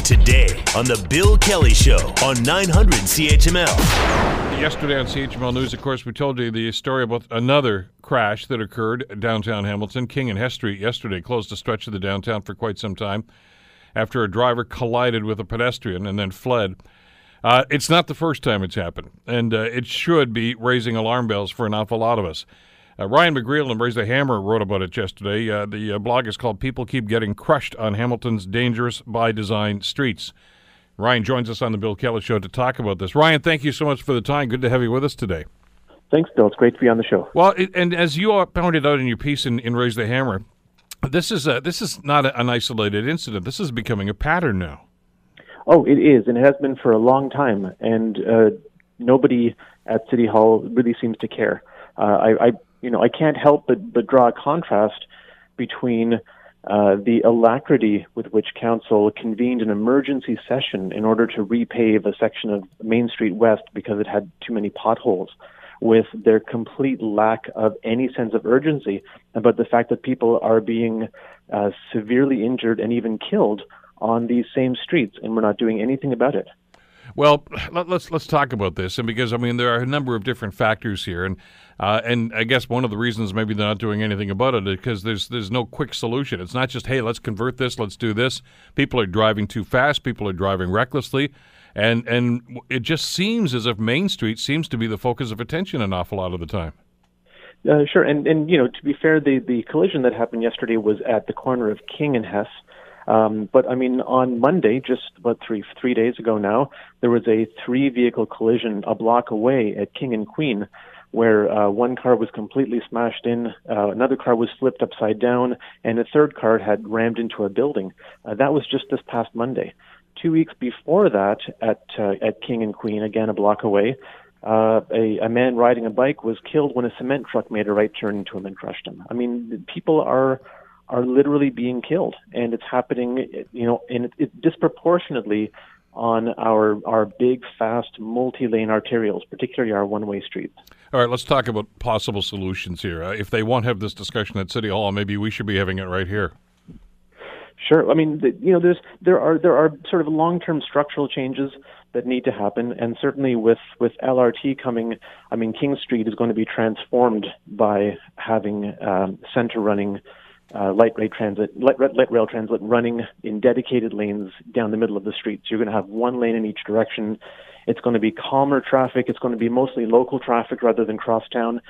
Today on The Bill Kelly Show on 900 CHML. Yesterday on CHML News, of course, we told you the story about another crash that occurred downtown Hamilton. King and Hest Street yesterday closed a stretch of the downtown for quite some time after a driver collided with a pedestrian and then fled. It's not the first time it's happened, and it should be raising alarm bells for an awful lot of us. Ryan McGreal and Raise the Hammer wrote about it yesterday. The blog is called People Keep Getting Crushed on Hamilton's Dangerous by Design Streets. Ryan joins us on the Bill Kelly Show to talk about this. Ryan, thank you so much for the time. Good to have you with us today. Thanks, Bill. It's great to be on the show. Well, and as you all pointed out in your piece in Raise the Hammer, this is not an isolated incident. This is becoming a pattern now. Oh, it is, and it has been for a long time, and nobody at City Hall really seems to care. I can't help but draw a contrast between the alacrity with which council convened an emergency session in order to repave a section of Main Street West because it had too many potholes, with their complete lack of any sense of urgency about the fact that people are being severely injured and even killed on these same streets, and we're not doing anything about it. Well, let's talk about this, and because, I mean, there are a number of different factors here, and I guess one of the reasons maybe they're not doing anything about it is because there's no quick solution. It's not just, hey, let's convert this, let's do this. People are driving too fast, people are driving recklessly, and it just seems as if Main Street seems to be the focus of attention an awful lot of the time. Sure, and you know, to be fair, the collision that happened yesterday was at the corner of King and Hest. But I mean, on Monday, just about three days ago now, there was a three-vehicle collision a block away at King and Queen, where one car was completely smashed in, another car was flipped upside down, and a third car had rammed into a building. That was just this past Monday. 2 weeks before that, at King and Queen, again a block away, a man riding a bike was killed when a cement truck made a right turn into him and crushed him. I mean, people are literally being killed, and it's happening, you know, and it's disproportionately on our big, fast, multi-lane arterials, particularly our one-way streets. All right, let's talk about possible solutions here. If they won't have this discussion at City Hall, maybe we should be having it right here. Sure. I mean, there are sort of long-term structural changes that need to happen, and certainly with LRT coming, I mean, King Street is going to be transformed by having center-running light rail transit running in dedicated lanes down the middle of the street. So you're going to have one lane in each direction. It's going to be calmer traffic. It's going to be mostly local traffic rather than crosstown.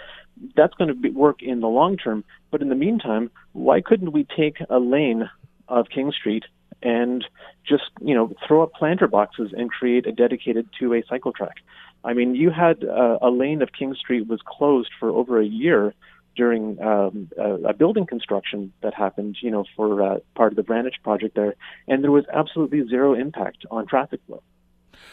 That's going to work in the long term. But in the meantime, why couldn't we take a lane of King Street and just, you know, throw up planter boxes and create a dedicated two-way cycle track? I mean, you had a lane of King Street was closed for over a year during a building construction that happened, you know, for part of the Branage project there, and there was absolutely zero impact on traffic flow.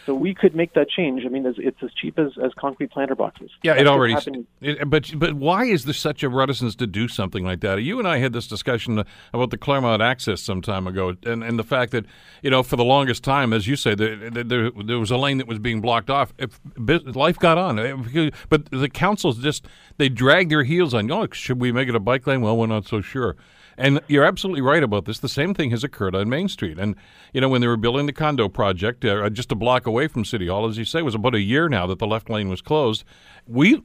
So we could make that change. I mean, it's as cheap as concrete planter boxes. Yeah, that's it already. But why is there such a reticence to do something like that? You and I had this discussion about the Claremont Access some time ago, and the fact that, you know, for the longest time, as you say, there was a lane that was being blocked off. Life got on, but the councils they drag their heels on. Oh, should we make it a bike lane? Well, we're not so sure. And you're absolutely right about this. The same thing has occurred on Main Street. And, you know, when they were building the condo project, just a block away from City Hall, as you say, it was about a year now that the left lane was closed. We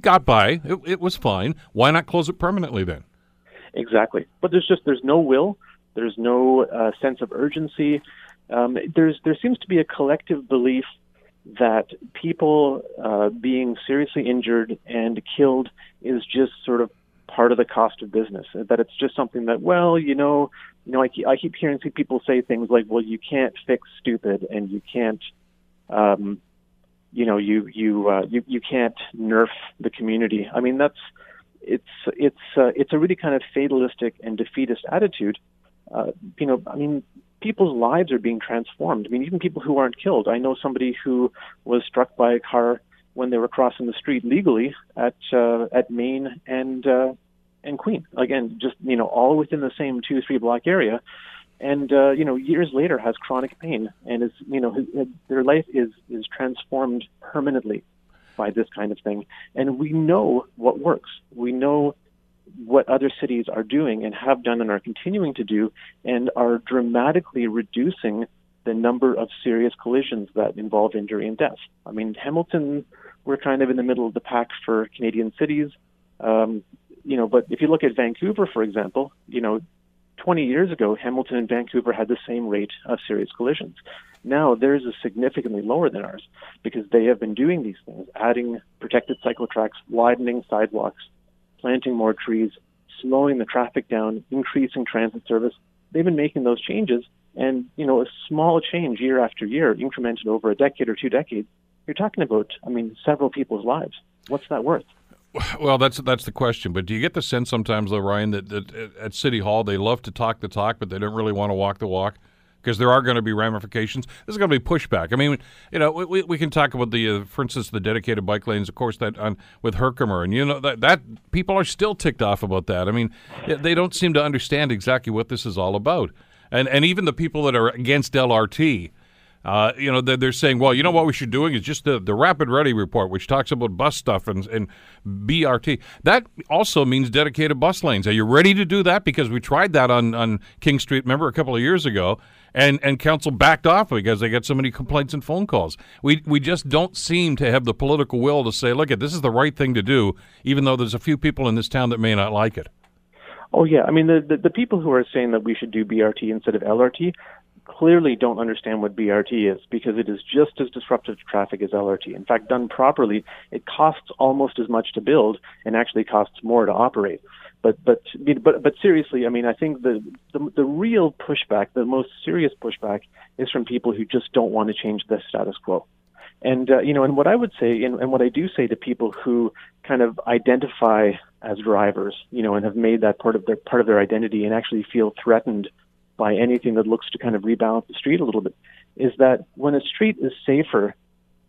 got by. It was fine. Why not close it permanently then? Exactly. But there's no will. There's no sense of urgency. There seems to be a collective belief that people being seriously injured and killed is just sort of part of the cost of business, that it's just something that, well, you know, I keep hearing people say things like, well, you can't fix stupid, and you can't, you know, you can't nerf the community. I mean, it's a really kind of fatalistic and defeatist attitude. You know, I mean, people's lives are being transformed. I mean, even people who aren't killed. I know somebody who was struck by a car when they were crossing the street legally at Main and Queen. Again, just, you know, all within the same 2-3 block area, and you know, years later has chronic pain and is, you know, their life is transformed permanently by this kind of thing. And we know what works. We know what other cities are doing and have done and are continuing to do, and are dramatically reducing the number of serious collisions that involve injury and death. I mean, Hamilton, we're kind of in the middle of the pack for Canadian cities. But if you look at Vancouver, for example, 20 years ago, Hamilton and Vancouver had the same rate of serious collisions. Now theirs is significantly lower than ours because they have been doing these things, adding protected cycle tracks, widening sidewalks, planting more trees, slowing the traffic down, increasing transit service. They've been making those changes. And, a small change year after year, incremented over a decade or two decades, you're talking about, several people's lives. What's that worth? Well, that's the question. But do you get the sense sometimes, though, Ryan, that at City Hall they love to talk the talk, but they don't really want to walk the walk? Because there are going to be ramifications. There's going to be pushback. We can talk about for instance, the dedicated bike lanes, of course, that with Herkimer, and that people are still ticked off about that. They don't seem to understand exactly what this is all about, and even the people that are against LRT. They're saying, well, what we should be doing is just the Rapid Ready Report, which talks about bus stuff and BRT. That also means dedicated bus lanes. Are you ready to do that? Because we tried that on King Street, remember, a couple of years ago, and council backed off because they got so many complaints and phone calls. We just don't seem to have the political will to say, look, this is the right thing to do, even though there's a few people in this town that may not like it. Oh, yeah. The people who are saying that we should do BRT instead of LRT clearly don't understand what BRT is, because it is just as disruptive to traffic as LRT. In fact, done properly, it costs almost as much to build and actually costs more to operate. But seriously, I think the real pushback, the most serious pushback, is from people who just don't want to change the status quo. And and what I would say, and what I do say to people who kind of identify as drivers, and have made that part of their identity and actually feel threatened by anything that looks to kind of rebalance the street a little bit, is that when a street is safer,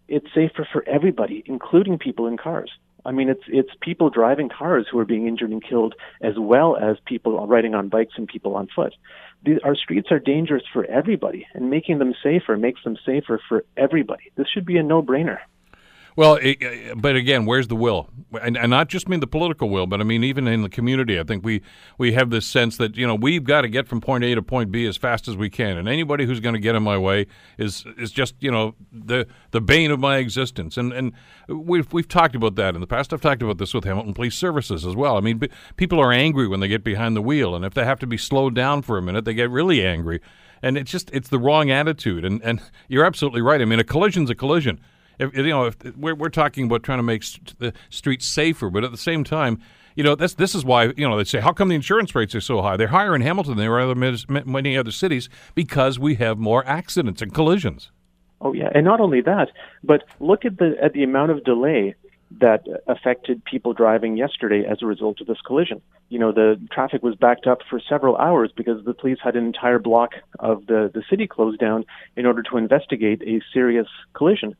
it's safer for everybody, including people in cars. It's people driving cars who are being injured and killed, as well as people riding on bikes and people on foot. Our streets are dangerous for everybody, and making them safer makes them safer for everybody. This should be a no-brainer. Well, but again, where's the will? And not just mean the political will, but even in the community. I think we have this sense that, we've got to get from point A to point B as fast as we can. And anybody who's going to get in my way is just, the bane of my existence. And we've talked about that in the past. I've talked about this with Hamilton Police Services as well. People are angry when they get behind the wheel. And if they have to be slowed down for a minute, they get really angry. And it's the wrong attitude. And you're absolutely right. A collision's a collision. If we're talking about trying to make the streets safer, but at the same time, this is why they say, how come the insurance rates are so high? They're higher in Hamilton than many other cities because we have more accidents and collisions. Oh yeah, and not only that, but look at the amount of delay that affected people driving yesterday as a result of this collision. The traffic was backed up for several hours because the police had an entire block of the city closed down in order to investigate a serious collision.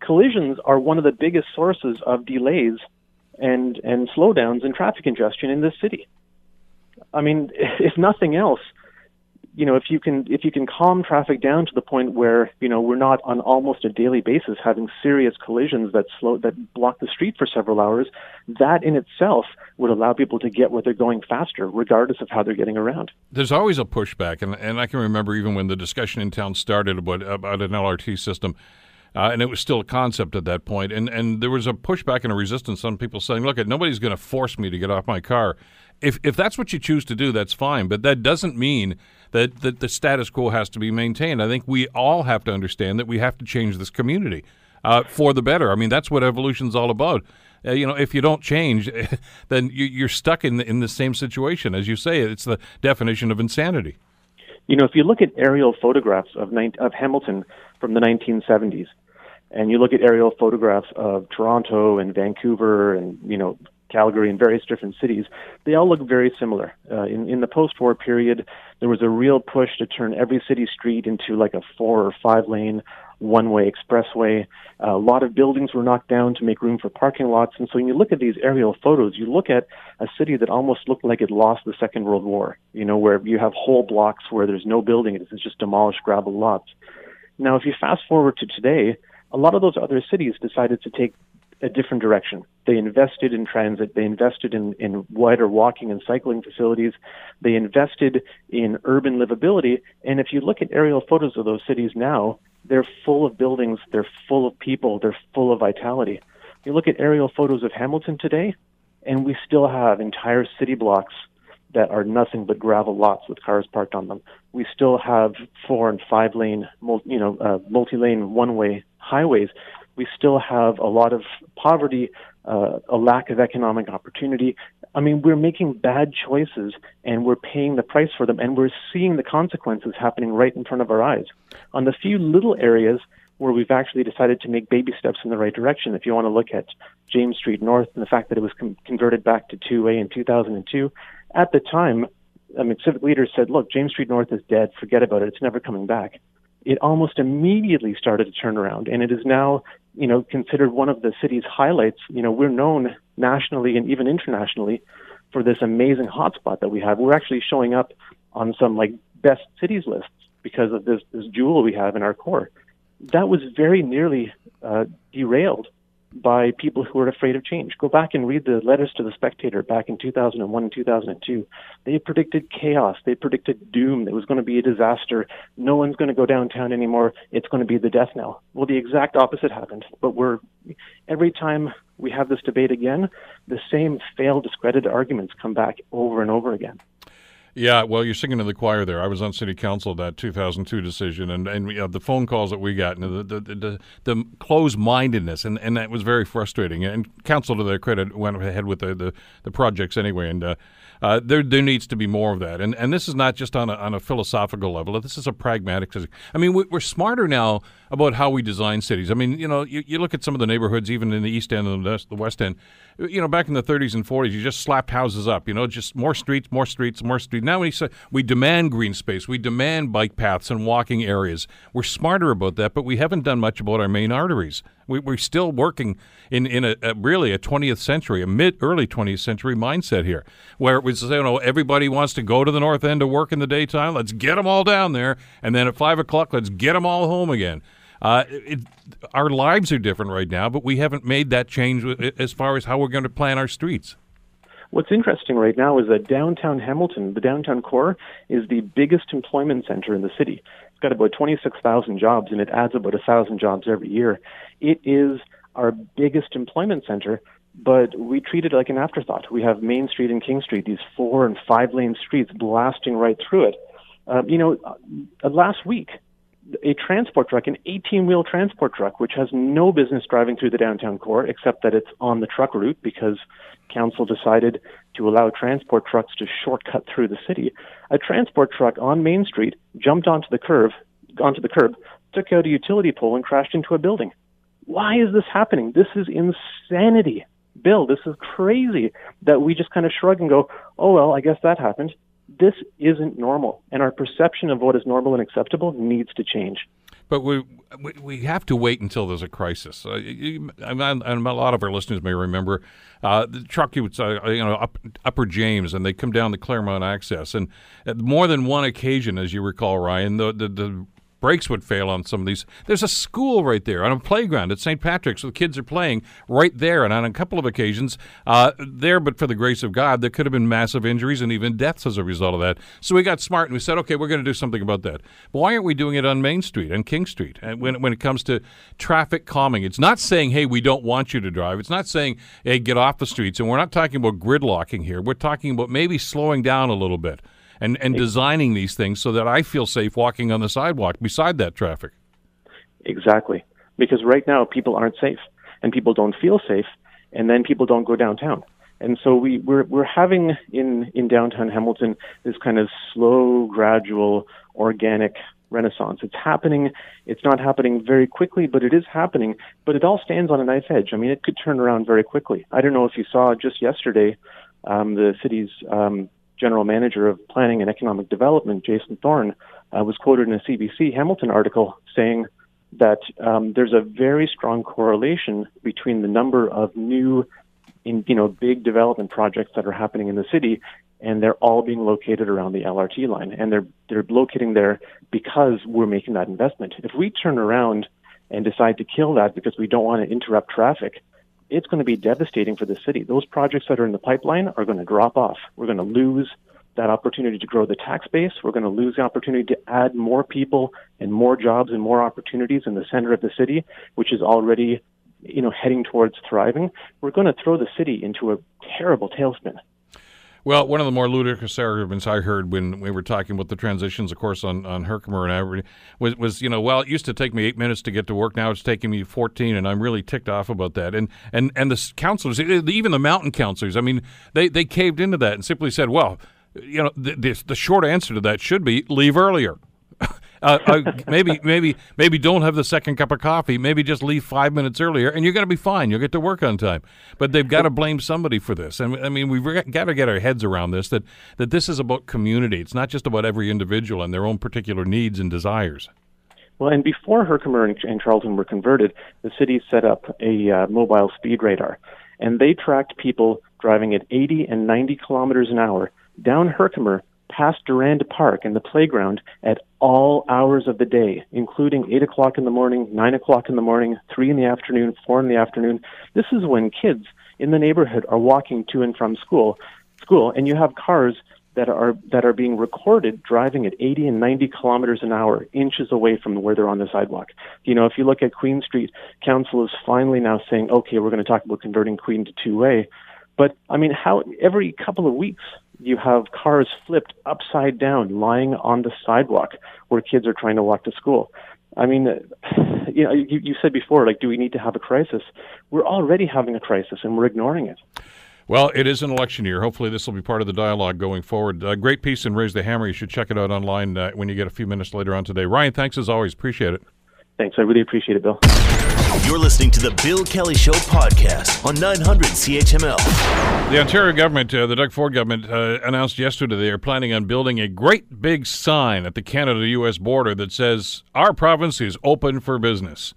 Collisions are one of the biggest sources of delays and slowdowns and traffic congestion in this city. If nothing else, if you can calm traffic down to the point where, we're not on almost a daily basis having serious collisions that block the street for several hours, that in itself would allow people to get where they're going faster, regardless of how they're getting around. There's always a pushback, and I can remember even when the discussion in town started about an LRT system, and it was still a concept at that point. And there was a pushback and a resistance. Some people saying, look, nobody's going to force me to get off my car. If that's what you choose to do, that's fine. But that doesn't mean that the status quo has to be maintained. I think we all have to understand that we have to change this community for the better. That's what evolution's all about. If you don't change, then you're stuck in the same situation. As you say, it's the definition of insanity. If you look at aerial photographs of Hamilton from the 1970s, and you look at aerial photographs of Toronto and Vancouver and, Calgary and various different cities, they all look very similar. In the post-war period, there was a real push to turn every city street into like a 4 or 5 lane one-way expressway. A lot of buildings were knocked down to make room for parking lots. And so when you look at these aerial photos, you look at a city that almost looked like it lost the Second World War, where you have whole blocks where there's no building. It's just demolished gravel lots. Now, if you fast forward to today, a lot of those other cities decided to take a different direction. They invested in transit. They invested in wider walking and cycling facilities. They invested in urban livability. And if you look at aerial photos of those cities now, they're full of buildings. They're full of people. They're full of vitality. You look at aerial photos of Hamilton today, and we still have entire city blocks that are nothing but gravel lots with cars parked on them. We still have 4- and 5-lane, multi-lane one-way highways. We still have a lot of poverty, a lack of economic opportunity. I mean, we're making bad choices, and we're paying the price for them, and we're seeing the consequences happening right in front of our eyes. On the few little areas where we've actually decided to make baby steps in the right direction, if you want to look at James Street North and the fact that it was converted back to two-way in 2002, at the time, I mean, civic leaders said, look, James Street North is dead. Forget about it. It's never coming back. It almost immediately started to turn around, and it is now, considered one of the city's highlights. We're known nationally and even internationally for this amazing hotspot that we have. We're actually showing up on some best cities lists because of this jewel we have in our core. That was very nearly derailed by people who are afraid of change. Go back and read the letters to the Spectator back in 2001 and 2002. They predicted chaos. They predicted doom. It was going to be a disaster. No one's going to go downtown anymore. It's going to be the death knell. Well, the exact opposite happened. But every time we have this debate again, the same failed, discredited arguments come back over and over again. Yeah, well, you're singing to the choir there. I was on city council that 2002 decision, and the phone calls that we got, and the closed-mindedness, and that was very frustrating. And council, to their credit, went ahead with the projects anyway. And there needs to be more of that. And this is not just on a philosophical level. This is a pragmatic. I mean, we're smarter now about how we design cities. I mean, you look at some of the neighborhoods, even in the East End and the West End. Back in the 30s and 40s, you just slapped houses up. Just more streets, more streets, more streets. Now we demand green space. We demand bike paths and walking areas. We're smarter about that, but we haven't done much about our main arteries. We're still working in a 20th century, a early 20th century mindset here, where it was, everybody wants to go to the North End to work in the daytime. Let's get them all down there. And then at 5 o'clock, let's get them all home again. Our lives are different right now, but we haven't made that change as far as how we're going to plan our streets. What's interesting right now is that downtown Hamilton, the downtown core, is the biggest employment center in the city. It's got about 26,000 jobs, and it adds about 1,000 jobs every year. It is our biggest employment center, but we treat it like an afterthought. We have Main Street and King Street, these 4- and 5-lane streets blasting right through it. Last week, a transport truck, an 18-wheel transport truck, which has no business driving through the downtown core except that it's on the truck route because council decided to allow transport trucks to shortcut through the city. A transport truck on Main Street jumped onto the curb, took out a utility pole and crashed into a building. Why is this happening? This is insanity. Bill, this is crazy that we just kind of shrug and go, oh, well, I guess that happened. This isn't normal, and our perception of what is normal and acceptable needs to change. But we have to wait until there's a crisis. And a lot of our listeners may remember the truck, Upper James, and they come down the Claremont Access. And at more than one occasion, as you recall, Ryan, the brakes would fail on some of these. There's a school right there on a playground at St. Patrick's where the kids are playing right there. And on a couple of occasions but for the grace of God, there could have been massive injuries and even deaths as a result of that. So we got smart and we said, okay, we're going to do something about that. But why aren't we doing it on Main Street and King Street? And when it comes to traffic calming, it's not saying, hey, we don't want you to drive. It's not saying, hey, get off the streets. And we're not talking about gridlocking here. We're talking about maybe slowing down a little bit. And designing these things so that I feel safe walking on the sidewalk beside that traffic. Exactly. Because right now people aren't safe and people don't feel safe and then people don't go downtown. And so we're having in downtown Hamilton this kind of slow, gradual, organic renaissance. It's happening. It's not happening very quickly, but it is happening. But it all stands on a knife edge. I mean, it could turn around very quickly. I don't know if you saw just yesterday the city's General Manager of Planning and Economic Development, Jason Thorne, was quoted in a CBC Hamilton article saying that there's a very strong correlation between the number of new, big development projects that are happening in the city, and they're all being located around the LRT line, and they're locating there because we're making that investment. If we turn around and decide to kill that because we don't want to interrupt traffic, it's going to be devastating for the city. Those projects that are in the pipeline are going to drop off. We're going to lose that opportunity to grow the tax base. We're going to lose the opportunity to add more people and more jobs and more opportunities in the center of the city, which is already, you know, heading towards thriving. We're going to throw the city into a terrible tailspin. Well, one of the more ludicrous arguments I heard when we were talking about the transitions, of course, on Herkimer and everything, was, you know, well, it used to take me 8 minutes to get to work. Now it's taking me 14, and I'm really ticked off about that. And the councilors, even the mountain councilors, I mean, they caved into that and simply said, well, you know, the short answer to that should be leave earlier. Maybe don't have the second cup of coffee. Maybe just leave 5 minutes earlier, and you're going to be fine. You'll get to work on time. But they've got to blame somebody for this. And I mean, we've got to get our heads around this, that this is about community. It's not just about every individual and their own particular needs and desires. Well, and before Herkimer and Charlton were converted, the city set up a mobile speed radar, and they tracked people driving at 80 and 90 kilometers an hour down Herkimer, past Durand Park and the playground at all hours of the day, including 8 o'clock in the morning, 9 o'clock in the morning, 3 in the afternoon, 4 in the afternoon. This is when kids in the neighborhood are walking to and from school, and you have cars that are being recorded driving at 80 and 90 kilometers an hour, inches away from where they're on the sidewalk. You know, if you look at Queen Street, council is finally now saying, okay, we're going to talk about converting Queen to two-way. But, I mean, how every couple of weeks you have cars flipped upside down, lying on the sidewalk where kids are trying to walk to school. I mean, you know, you said before, like, do we need to have a crisis? We're already having a crisis, and we're ignoring it. Well, it is an election year. Hopefully this will be part of the dialogue going forward. Great piece in Raise the Hammer. You should check it out online when you get a few minutes later on today. Ryan, thanks as always. Appreciate it. Thanks. I really appreciate it, Bill. You're listening to the Bill Kelly Show podcast on 900 CHML. The Ontario government, the Doug Ford government, announced yesterday they are planning on building a great big sign at the Canada-U.S. border that says, "Our province is open for business."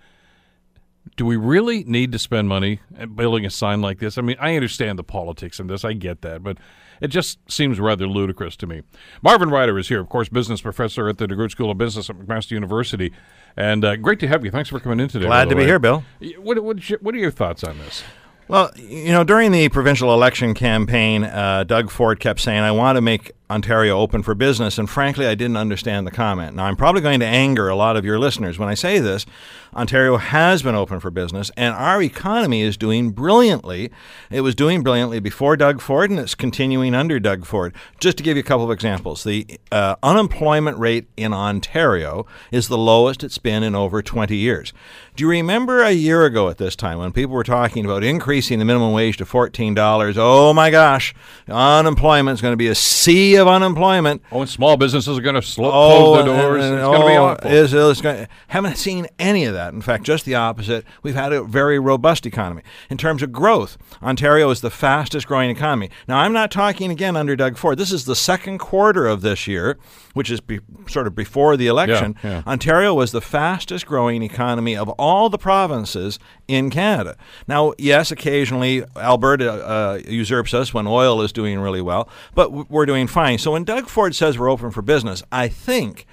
Do we really need to spend money building a sign like this? I mean, I understand the politics of this. I get that. But it just seems rather ludicrous to me. Marvin Ryder is here, of course, business professor at the DeGroote School of Business at McMaster University. And great to have you. Thanks for coming in today. Glad to be here, Bill. What are your thoughts on this? Well, you know, during the provincial election campaign, Doug Ford kept saying, I want to make Ontario open for business, and frankly, I didn't understand the comment. Now, I'm probably going to anger a lot of your listeners when I say this. Ontario has been open for business, and our economy is doing brilliantly. It was doing brilliantly before Doug Ford, and it's continuing under Doug Ford. Just to give you a couple of examples, the unemployment rate in Ontario is the lowest it's been in over 20 years. Do you remember a year ago at this time when people were talking about increasing the minimum wage to $14? Oh my gosh, unemployment is going to be a sea of unemployment. Oh, and small businesses are going to close their doors. It's going to be awful. Haven't seen any of that. In fact, just the opposite. We've had a very robust economy. In terms of growth, Ontario is the fastest growing economy. Now, I'm not talking again under Doug Ford. This is the second quarter of this year, which is sort of before the election. Yeah. Ontario was the fastest growing economy of all the provinces in Canada. Now, yes, occasionally Alberta usurps us when oil is doing really well, but we're doing fine. So when Doug Ford says we're open for business, I think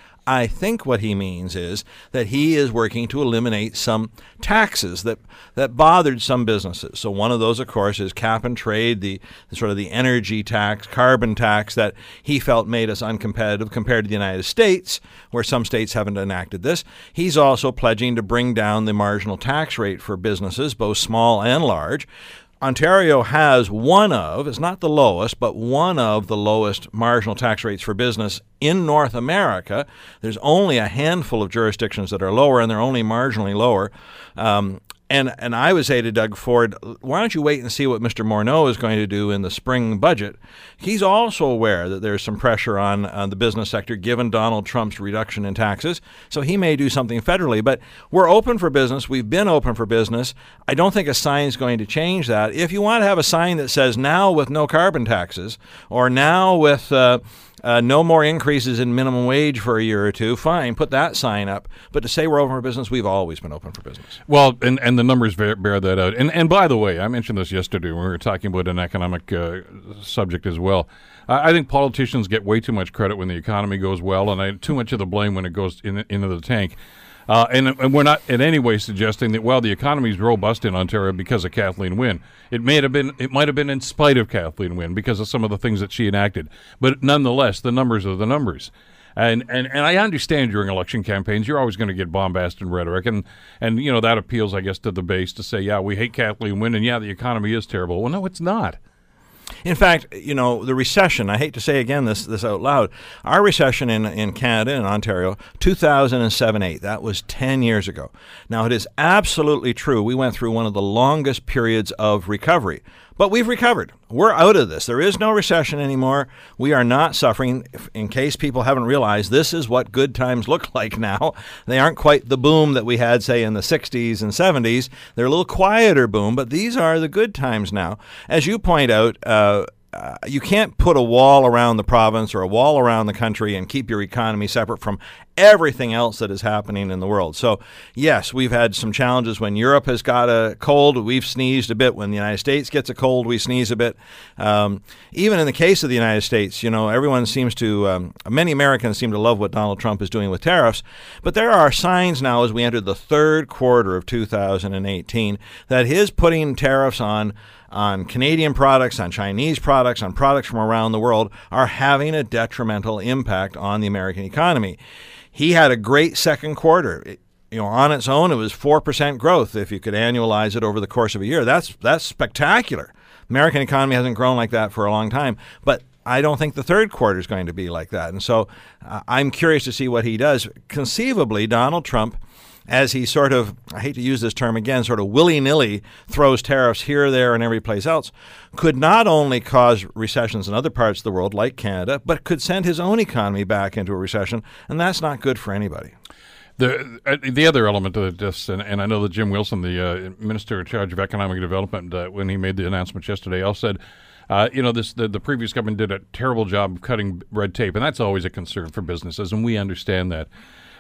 what he means is that he is working to eliminate some taxes that bothered some businesses. So one of those, of course, is cap and trade, the sort of the energy tax, carbon tax that he felt made us uncompetitive compared to the United States, where some states haven't enacted this. He's also pledging to bring down the marginal tax rate for businesses, both small and large. Ontario has it's not the lowest, but one of the lowest marginal tax rates for business in North America. There's only a handful of jurisdictions that are lower, and they're only marginally lower. And I would say to Doug Ford, why don't you wait and see what Mr. Morneau is going to do in the spring budget? He's also aware that there's some pressure on the business sector given Donald Trump's reduction in taxes. So he may do something federally. But we're open for business. We've been open for business. I don't think a sign is going to change that. If you want to have a sign that says now with no carbon taxes or now with no more increases in minimum wage for a year or two, fine, put that sign up. But to say we're open for business, we've always been open for business. Well, and the numbers bear that out. And by the way, I mentioned this yesterday when we were talking about an economic subject as well. I think politicians get way too much credit when the economy goes well, and too much of the blame when it goes into the tank. And we're not in any way suggesting that, well, the economy is robust in Ontario because of Kathleen Wynne. It might have been in spite of Kathleen Wynne because of some of the things that she enacted. But nonetheless, the numbers are the numbers. And I understand during election campaigns, you're always going to get bombast and rhetoric. And you know, that appeals, I guess, to the base to say, yeah, we hate Kathleen Wynne, and yeah, the economy is terrible. Well, no, it's not. In fact, you know, the recession, I hate to say again this out loud, our recession in Canada and Ontario, 2007-08, that was 10 years ago. Now, it is absolutely true we went through one of the longest periods of recovery. But we've recovered. We're out of this. There is no recession anymore. We are not suffering. In case people haven't realized, this is what good times look like now. They aren't quite the boom that we had, say, in the 60s and 70s. They're a little quieter boom, but these are the good times now. As you point out, you can't put a wall around the province or a wall around the country and keep your economy separate from everything else that is happening in the world. So, yes, we've had some challenges when Europe has got a cold. We've sneezed a bit. When the United States gets a cold, we sneeze a bit. Even in the case of the United States, you know, everyone seems to, many Americans seem to love what Donald Trump is doing with tariffs. But there are signs now as we enter the third quarter of 2018 that his putting tariffs on Canadian products, on Chinese products, on products from around the world are having a detrimental impact on the American economy. He had a great second quarter. On its own, it was 4% growth if you could annualize it over the course of a year. That's spectacular. American economy hasn't grown like that for a long time. But I don't think the third quarter is going to be like that. And so I'm curious to see what he does. Conceivably, Donald Trump, as he sort of, I hate to use this term again, sort of willy-nilly throws tariffs here, there, and every place else, could not only cause recessions in other parts of the world like Canada, but could send his own economy back into a recession, and that's not good for anybody. The other element of this, and I know that Jim Wilson, the Minister in charge of Economic Development, when he made the announcement yesterday, also said, the previous government did a terrible job of cutting red tape, and that's always a concern for businesses, and we understand that.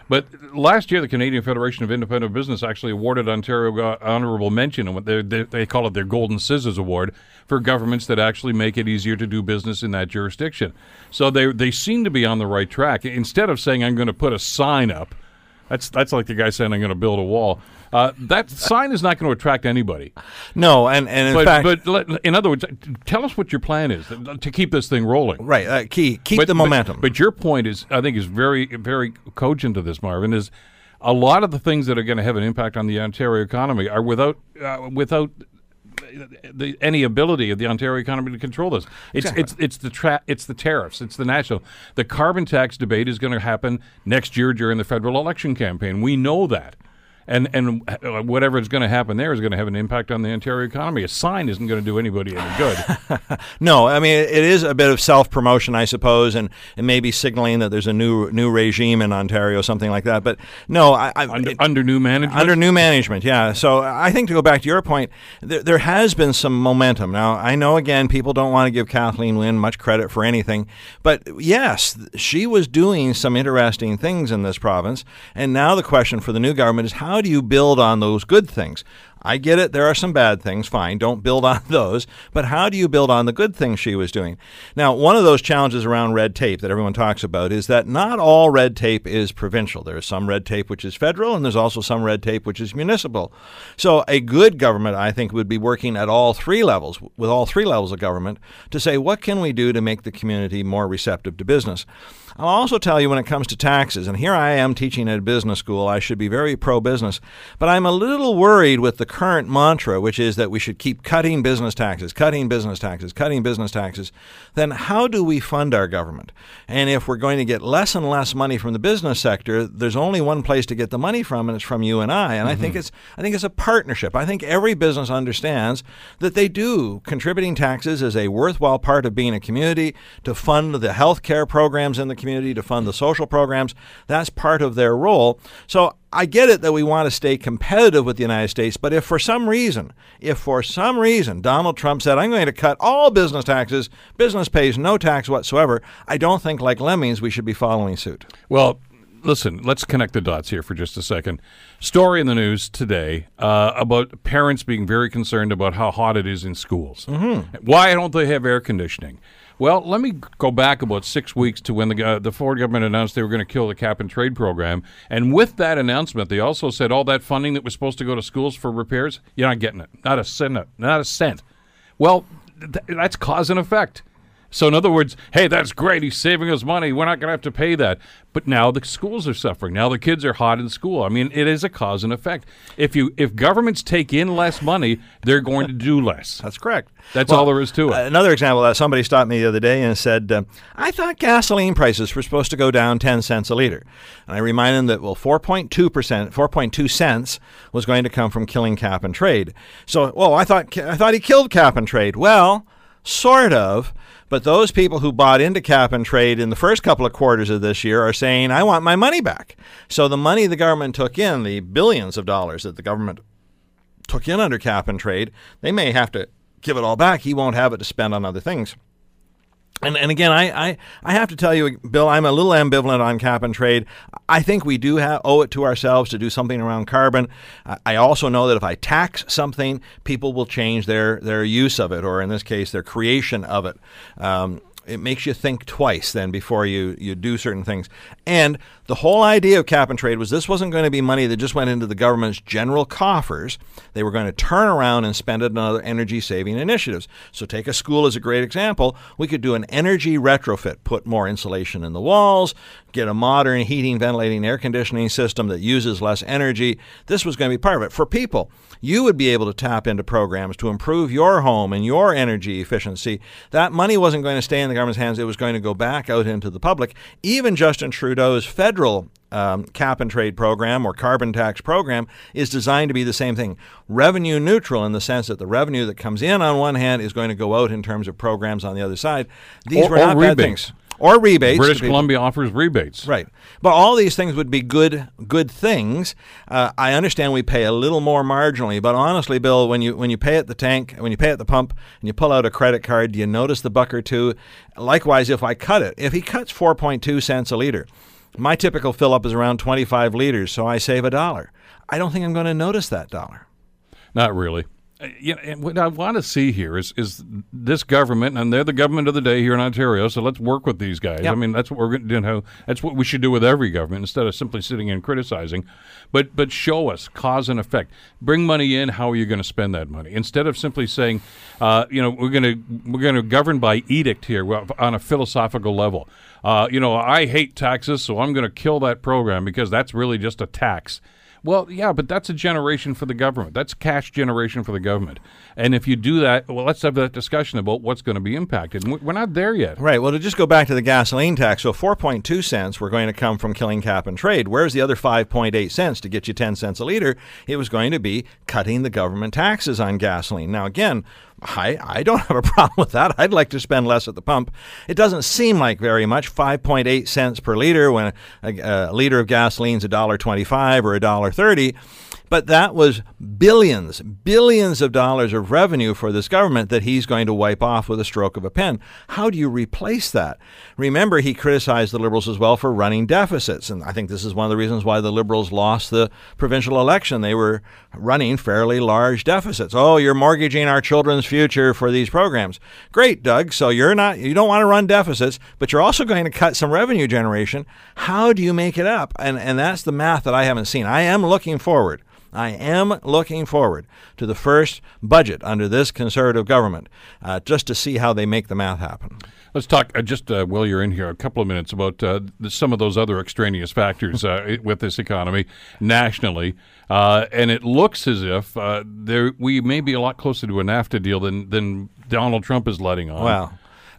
But last year, the Canadian Federation of Independent Business actually awarded Ontario honorable mention, and what they call it their Golden Scissors Award, for governments that actually make it easier to do business in that jurisdiction. So they seem to be on the right track. Instead of saying, I'm going to put a sign up, that's like the guy saying, I'm going to build a wall. That sign is not going to attract anybody. No, in other words, tell us what your plan is to keep this thing rolling. Right, keep the momentum. But your point is, I think, is very, very cogent to this, Marvin. Is a lot of the things that are going to have an impact on the Ontario economy are without any ability of the Ontario economy to control this. It's the tariffs. It's the national. The carbon tax debate is going to happen next year during the federal election campaign. We know that. And whatever is going to happen there is going to have an impact on the Ontario economy. A sign isn't going to do anybody any good. No, I mean, it is a bit of self-promotion, I suppose, and maybe signaling that there's a new regime in Ontario, something like that. But no, under new management? Under new management, yeah. So I think to go back to your point, there has been some momentum. Now, I know, again, people don't want to give Kathleen Wynne much credit for anything. But yes, she was doing some interesting things in this province. And now the question for the new government is how do you build on those good things? I get it. There are some bad things. Fine. Don't build on those. But how do you build on the good things she was doing? Now, one of those challenges around red tape that everyone talks about is that not all red tape is provincial. There is some red tape which is federal, and there's also some red tape which is municipal. So a good government, I think, would be working at all three levels, with all three levels of government, to say, what can we do to make the community more receptive to business? I'll also tell you when it comes to taxes, and here I am teaching at a business school, I should be very pro-business, but I'm a little worried with the current mantra, which is that we should keep cutting business taxes, cutting business taxes, cutting business taxes. Then how do we fund our government? And if we're going to get less and less money from the business sector, there's only one place to get the money from, and it's from you and I. And I think it's a partnership. I think every business understands that they do. Contributing taxes is a worthwhile part of being a community, to fund the health care programs in the community, to fund the social programs. That's part of their role. So I get it that we want to stay competitive with the United States, but if for some reason Donald Trump said, I'm going to cut all business taxes, business pays no tax whatsoever, I don't think like lemmings we should be following suit. Well, listen, let's connect the dots here for just a second. Story in the news today about parents being very concerned about how hot it is in schools. Mm-hmm. Why don't they have air conditioning? Well, let me go back about 6 weeks to when the Ford government announced they were going to kill the cap-and-trade program. And with that announcement, they also said all that funding that was supposed to go to schools for repairs, you're not getting it. Not a cent. Not a cent. Well, that's cause and effect. So in other words, hey, that's great. He's saving us money. We're not going to have to pay that. But now the schools are suffering. Now the kids are hot in school. I mean, it is a cause and effect. If governments take in less money, they're going to do less. That's correct. That's all there is to it. Another example, somebody stopped me the other day and said, I thought gasoline prices were supposed to go down 10 cents a liter. And I reminded them that, 4.2 cents was going to come from killing cap and trade. So, I thought he killed cap and trade. Well, sort of. But those people who bought into cap and trade in the first couple of quarters of this year are saying, I want my money back. So the money the government took in, the billions of dollars that the government took in under cap and trade, they may have to give it all back. He won't have it to spend on other things. And again, I have to tell you, Bill, I'm a little ambivalent on cap and trade. I think we do owe it to ourselves to do something around carbon. I also know that if I tax something, people will change their use of it, or in this case, their creation of it. It makes you think twice then before you do certain things. And the whole idea of cap and trade was this wasn't going to be money that just went into the government's general coffers. They were going to turn around and spend it on other energy-saving initiatives. So take a school as a great example. We could do an energy retrofit, put more insulation in the walls, get a modern heating, ventilating, air conditioning system that uses less energy. This was going to be part of it. For people, you would be able to tap into programs to improve your home and your energy efficiency. That money wasn't going to stay in the government's hands. It was going to go back out into the public. Even Justin Trudeau's federal cap and trade program or carbon tax program is designed to be the same thing. Revenue neutral in the sense that the revenue that comes in on one hand is going to go out in terms of programs on the other side. These were not bad things. Or rebates. British Columbia offers rebates. Right. But all these things would be good things. I understand we pay a little more marginally, but honestly, Bill, when you pay at the tank, when you pay at the pump, and you pull out a credit card, do you notice the buck or two? Likewise, if he cuts 4.2 cents a liter, my typical fill-up is around 25 liters, so I save $1. I don't think I'm going to notice that $1. Not really. You know, and what I want to see here is this government, and they're the government of the day here in Ontario, so let's work with these guys. Yep. I mean, that's what we're going to do. That's what we should do with every government instead of simply sitting and criticizing. But show us cause and effect. Bring money in. How are you going to spend that money? Instead of simply saying, we're going to govern by edict here on a philosophical level. I hate taxes, so I'm going to kill that program because that's really just a tax. Well, yeah, but that's a generation for the government. That's cash generation for the government. And if you do that, well, let's have that discussion about what's going to be impacted. And we're not there yet. Right. Well, to just go back to the gasoline tax, so 4.2 cents were going to come from killing cap and trade. Where's the other 5.8 cents to get you 10 cents a liter? It was going to be cutting the government taxes on gasoline. Now, again, I don't have a problem with that. I'd like to spend less at the pump. It doesn't seem like very much, 5.8 cents per liter when a liter of gasoline is $1.25 or $1.30. But that was billions of dollars of revenue for this government that he's going to wipe off with a stroke of a pen. How do you replace that? Remember, he criticized the Liberals as well for running deficits. And I think this is one of the reasons why the Liberals lost the provincial election. They were running fairly large deficits. Oh, you're mortgaging our children's future for these programs. Great, Doug. So you don't want to run deficits, but you're also going to cut some revenue generation. How do you make it up? And that's the math that I haven't seen. I am looking forward to the first budget under this Conservative government, just to see how they make the math happen. Let's talk, while you're in here, a couple of minutes about some of those other extraneous factors with this economy nationally. And it looks as if we may be a lot closer to a NAFTA deal than Donald Trump is letting on. Wow.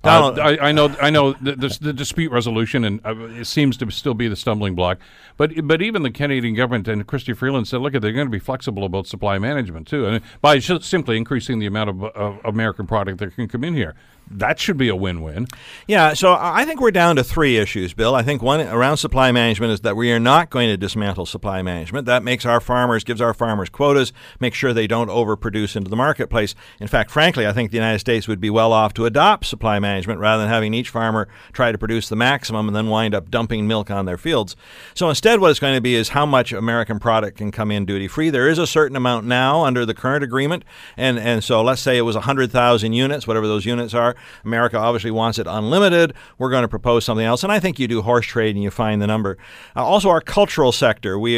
I know. The dispute resolution, and it seems to still be the stumbling block. But even the Canadian government and Christy Freeland said, look, they're going to be flexible about supply management too, and by simply increasing the amount of American product that can come in here. That should be a win-win. Yeah, so I think we're down to three issues, Bill. I think one around supply management is that we are not going to dismantle supply management. That gives our farmers quotas, makes sure they don't overproduce into the marketplace. In fact, frankly, I think the United States would be well off to adopt supply management rather than having each farmer try to produce the maximum and then wind up dumping milk on their fields. So instead, what it's going to be is how much American product can come in duty-free. There is a certain amount now under the current agreement, and so let's say it was 100,000 units, whatever those units are. there. America obviously wants it unlimited. We're going to propose something else. And I think you do horse trade and you find the number. Also, our cultural sector. We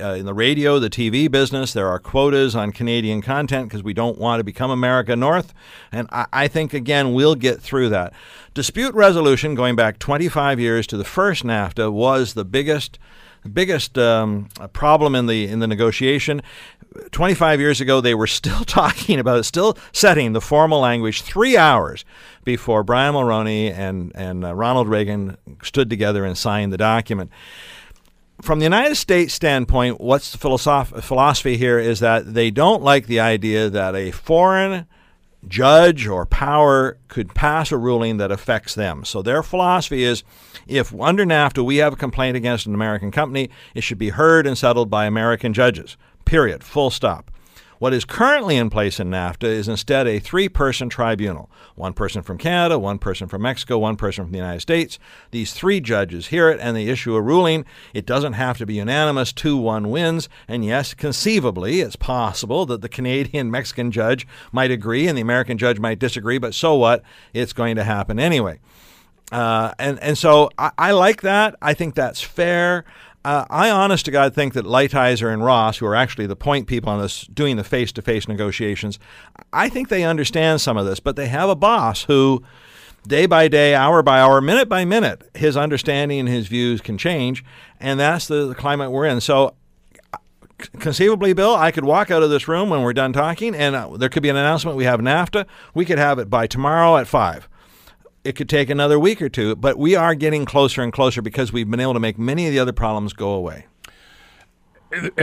in the radio, the TV business, there are quotas on Canadian content because we don't want to become America North. And I think, again, we'll get through that. Dispute resolution, going back 25 years to the first NAFTA, was the biggest problem in the negotiation. 25 years ago, they were still talking about it, still setting the formal language 3 hours before Brian Mulroney and Ronald Reagan stood together and signed the document. From the United States standpoint, what's the philosophy here is that they don't like the idea that a foreign judge or power could pass a ruling that affects them. So their philosophy is, if under NAFTA we have a complaint against an American company, it should be heard and settled by American judges, period, full stop. What is currently in place in NAFTA is instead a three-person tribunal, one person from Canada, one person from Mexico, one person from the United States. These three judges hear it and they issue a ruling. It doesn't have to be unanimous, 2-1 wins. And yes, conceivably, it's possible that the Canadian-Mexican judge might agree and the American judge might disagree, but so what? It's going to happen anyway. So I like that. I think that's fair. I, honest to God, think that Lighthizer and Ross, who are actually the point people on this, doing the face-to-face negotiations, I think they understand some of this, but they have a boss who, day by day, hour by hour, minute by minute, his understanding and his views can change, and that's the climate we're in. So, conceivably, Bill, I could walk out of this room when we're done talking, and there could be an announcement. We have NAFTA. We could have it by tomorrow at 5. It could take another week or two, but we are getting closer and closer because we've been able to make many of the other problems go away.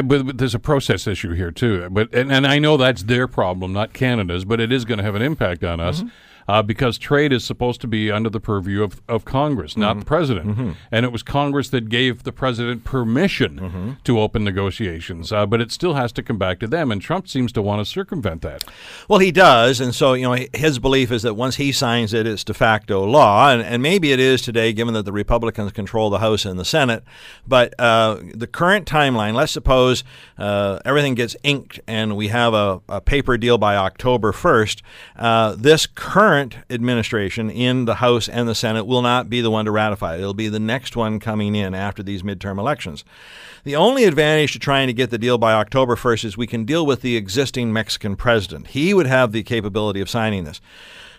But there's a process issue here, too. And I know that's their problem, not Canada's, but it is going to have an impact on us. Mm-hmm. Because trade is supposed to be under the purview of Congress, not the president. Mm-hmm. And it was Congress that gave the president permission to open negotiations. But it still has to come back to them, and Trump seems to want to circumvent that. Well, he does, and so his belief is that once he signs it, it's de facto law, and maybe it is today, given that the Republicans control the House and the Senate. But the current timeline, let's suppose everything gets inked and we have a paper deal by October 1st, this current administration in the House and the Senate will not be the one to ratify it. It'll be the next one coming in after these midterm elections. The only advantage to trying to get the deal by October 1st is we can deal with the existing Mexican president. He would have the capability of signing this.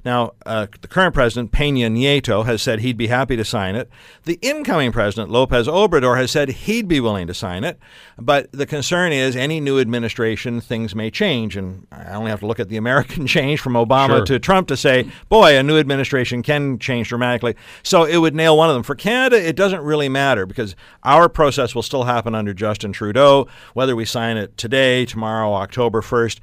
Now, the current president, Peña Nieto, has said he'd be happy to sign it. The incoming president, López Obrador, has said he'd be willing to sign it. But the concern is any new administration, things may change. And I only have to look at the American change from Obama to Trump to say, boy, a new administration can change dramatically. So it would nail one of them. For Canada, it doesn't really matter because our process will still happen under Justin Trudeau. Whether we sign it today, tomorrow, October 1st,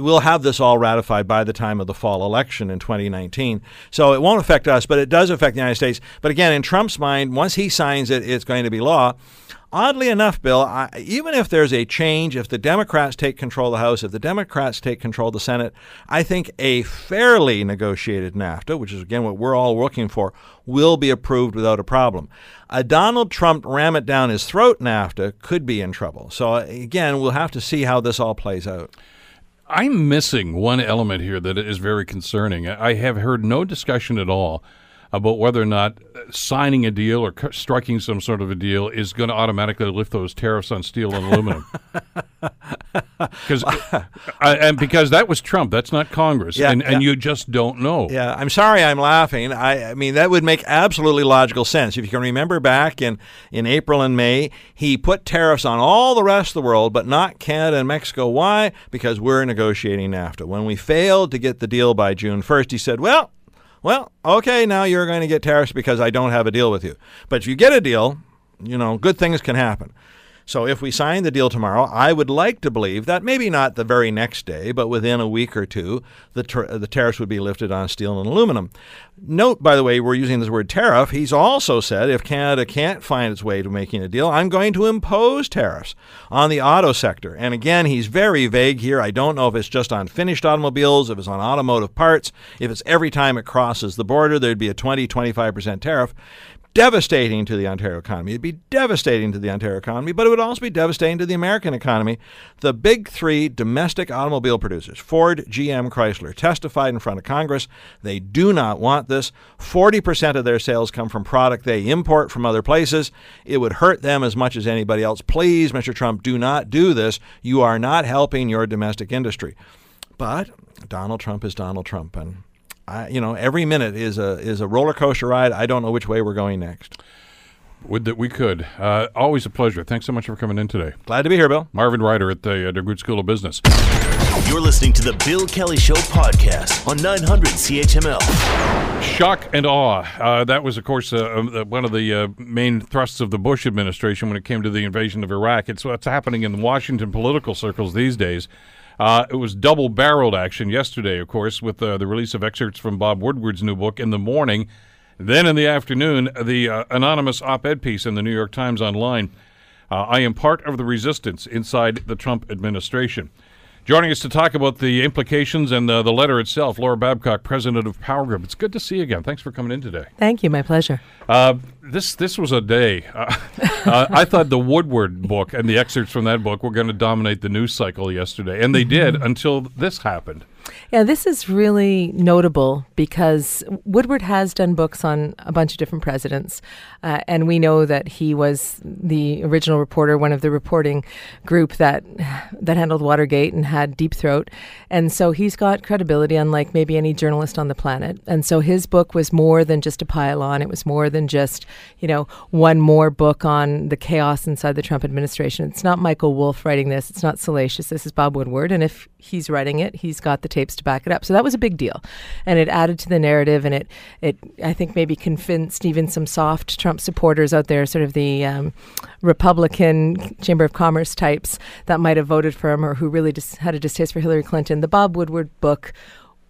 we'll have this all ratified by the time of the fall election in 2019. So it won't affect us, but it does affect the United States. But again, in Trump's mind, once he signs it, it's going to be law. Oddly enough, Bill, even if there's a change, if the Democrats take control of the House, if the Democrats take control of the Senate, I think a fairly negotiated NAFTA, which is, again, what we're all working for, will be approved without a problem. A Donald Trump ram it down his throat NAFTA could be in trouble. So, again, we'll have to see how this all plays out. I'm missing one element here that is very concerning. I have heard no discussion at all about whether or not signing a deal or striking some sort of a deal is going to automatically lift those tariffs on steel and aluminum. Because that was Trump. That's not Congress. And you just don't know. Yeah, I'm sorry I'm laughing. I mean, that would make absolutely logical sense. If you can remember back in April and May, he put tariffs on all the rest of the world, but not Canada and Mexico. Why? Because we're negotiating NAFTA. When we failed to get the deal by June 1st, he said, well, okay, now you're going to get tariffs because I don't have a deal with you. But if you get a deal, good things can happen. So if we sign the deal tomorrow, I would like to believe that maybe not the very next day, but within a week or two, the tariffs would be lifted on steel and aluminum. Note, by the way, we're using this word tariff. He's also said if Canada can't find its way to making a deal, I'm going to impose tariffs on the auto sector. And again, he's very vague here. I don't know if it's just on finished automobiles, if it's on automotive parts, if it's every time it crosses the border, there'd be a 20-25% tariff. devastating to the Ontario economy. It'd be devastating to the Ontario economy, but it would also be devastating to the American economy. The big three domestic automobile producers, Ford, GM, Chrysler, testified in front of Congress. They do not want this. 40% of their sales come from product they import from other places. It would hurt them as much as anybody else. Please, Mr. Trump, do not do this. You are not helping your domestic industry. But Donald Trump is Donald Trump, and every minute is a roller coaster ride. I don't know which way we're going next. Would that we could. Always a pleasure. Thanks so much for coming in today. Glad to be here, Bill. Marvin Ryder at the DeGroote School of Business. You're listening to the Bill Kelly Show podcast on 900 CHML. Shock and awe. That was, of course, one of the main thrusts of the Bush administration when it came to the invasion of Iraq. It's what's happening in Washington political circles these days. It was double-barreled action yesterday, of course, with the release of excerpts from Bob Woodward's new book in the morning. Then in the afternoon, the anonymous op-ed piece in the New York Times online, I am part of the resistance inside the Trump administration. Joining us to talk about the implications and the letter itself, Laura Babcock, president of Power Group. It's good to see you again. Thanks for coming in today. Thank you. My pleasure. This was a day. I thought the Woodward book and the excerpts from that book were going to dominate the news cycle yesterday, and they did until this happened. Yeah, this is really notable because Woodward has done books on a bunch of different presidents, and we know that he was the original reporter, one of the reporting group that handled Watergate and had Deep Throat, and so he's got credibility unlike maybe any journalist on the planet. And so his book was more than just a pile on; it was more than just one more book on the chaos inside the Trump administration. It's not Michael Wolff writing this; it's not salacious. This is Bob Woodward, and if he's writing it, he's got the tapes to back it up. So that was a big deal. And it added to the narrative, and it I think maybe convinced even some soft Trump supporters out there, sort of the Republican Chamber of Commerce types that might have voted for him or who really just had a distaste for Hillary Clinton. The Bob Woodward book